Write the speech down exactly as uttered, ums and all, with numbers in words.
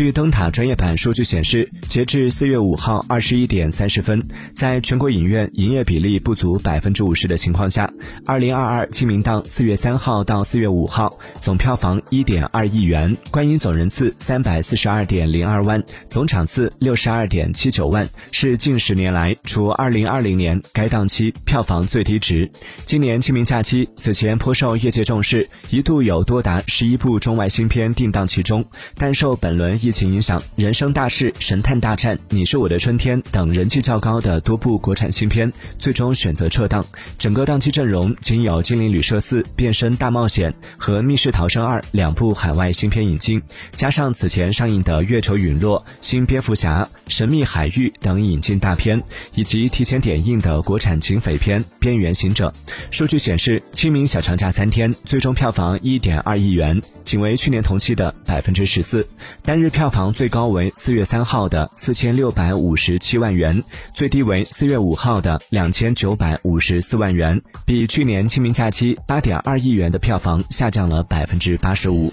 据灯塔专业版数据显示，截至四月五号二十一点三十分，在全国影院营业比例不足 百分之五十 的情况下，二零二二清明档四月三号到四月五号，总票房 一点二亿元，观影总人次 三百四十二点零二万，总场次 六十二点七九万，是近十年来除二零二零年该档期票房最低值。今年清明假期此前颇受业界重视，一度有多达十一部中外新片定档其中，但受本轮疫情影响，《人生大事》《神探大战》《你是我的春天》等人气较高的多部国产新片最终选择撤档，整个档期阵容仅有《精灵旅社四》《变身大冒险》和《密室逃生二》两部海外新片引进，加上此前上映的《月球陨落》《新蝙蝠侠》《神秘海域》等引进大片，以及提前点映的国产警匪片《边缘行者》。数据显示，清明小长假三天最终票房 一点二亿元，仅为去年同期的 百分之十四， 单日票房最高为四月三号的四千六百五十七万元，最低为四月五号的两千九百五十四万元，比去年清明假期 八点二亿元的票房下降了 百分之八十五。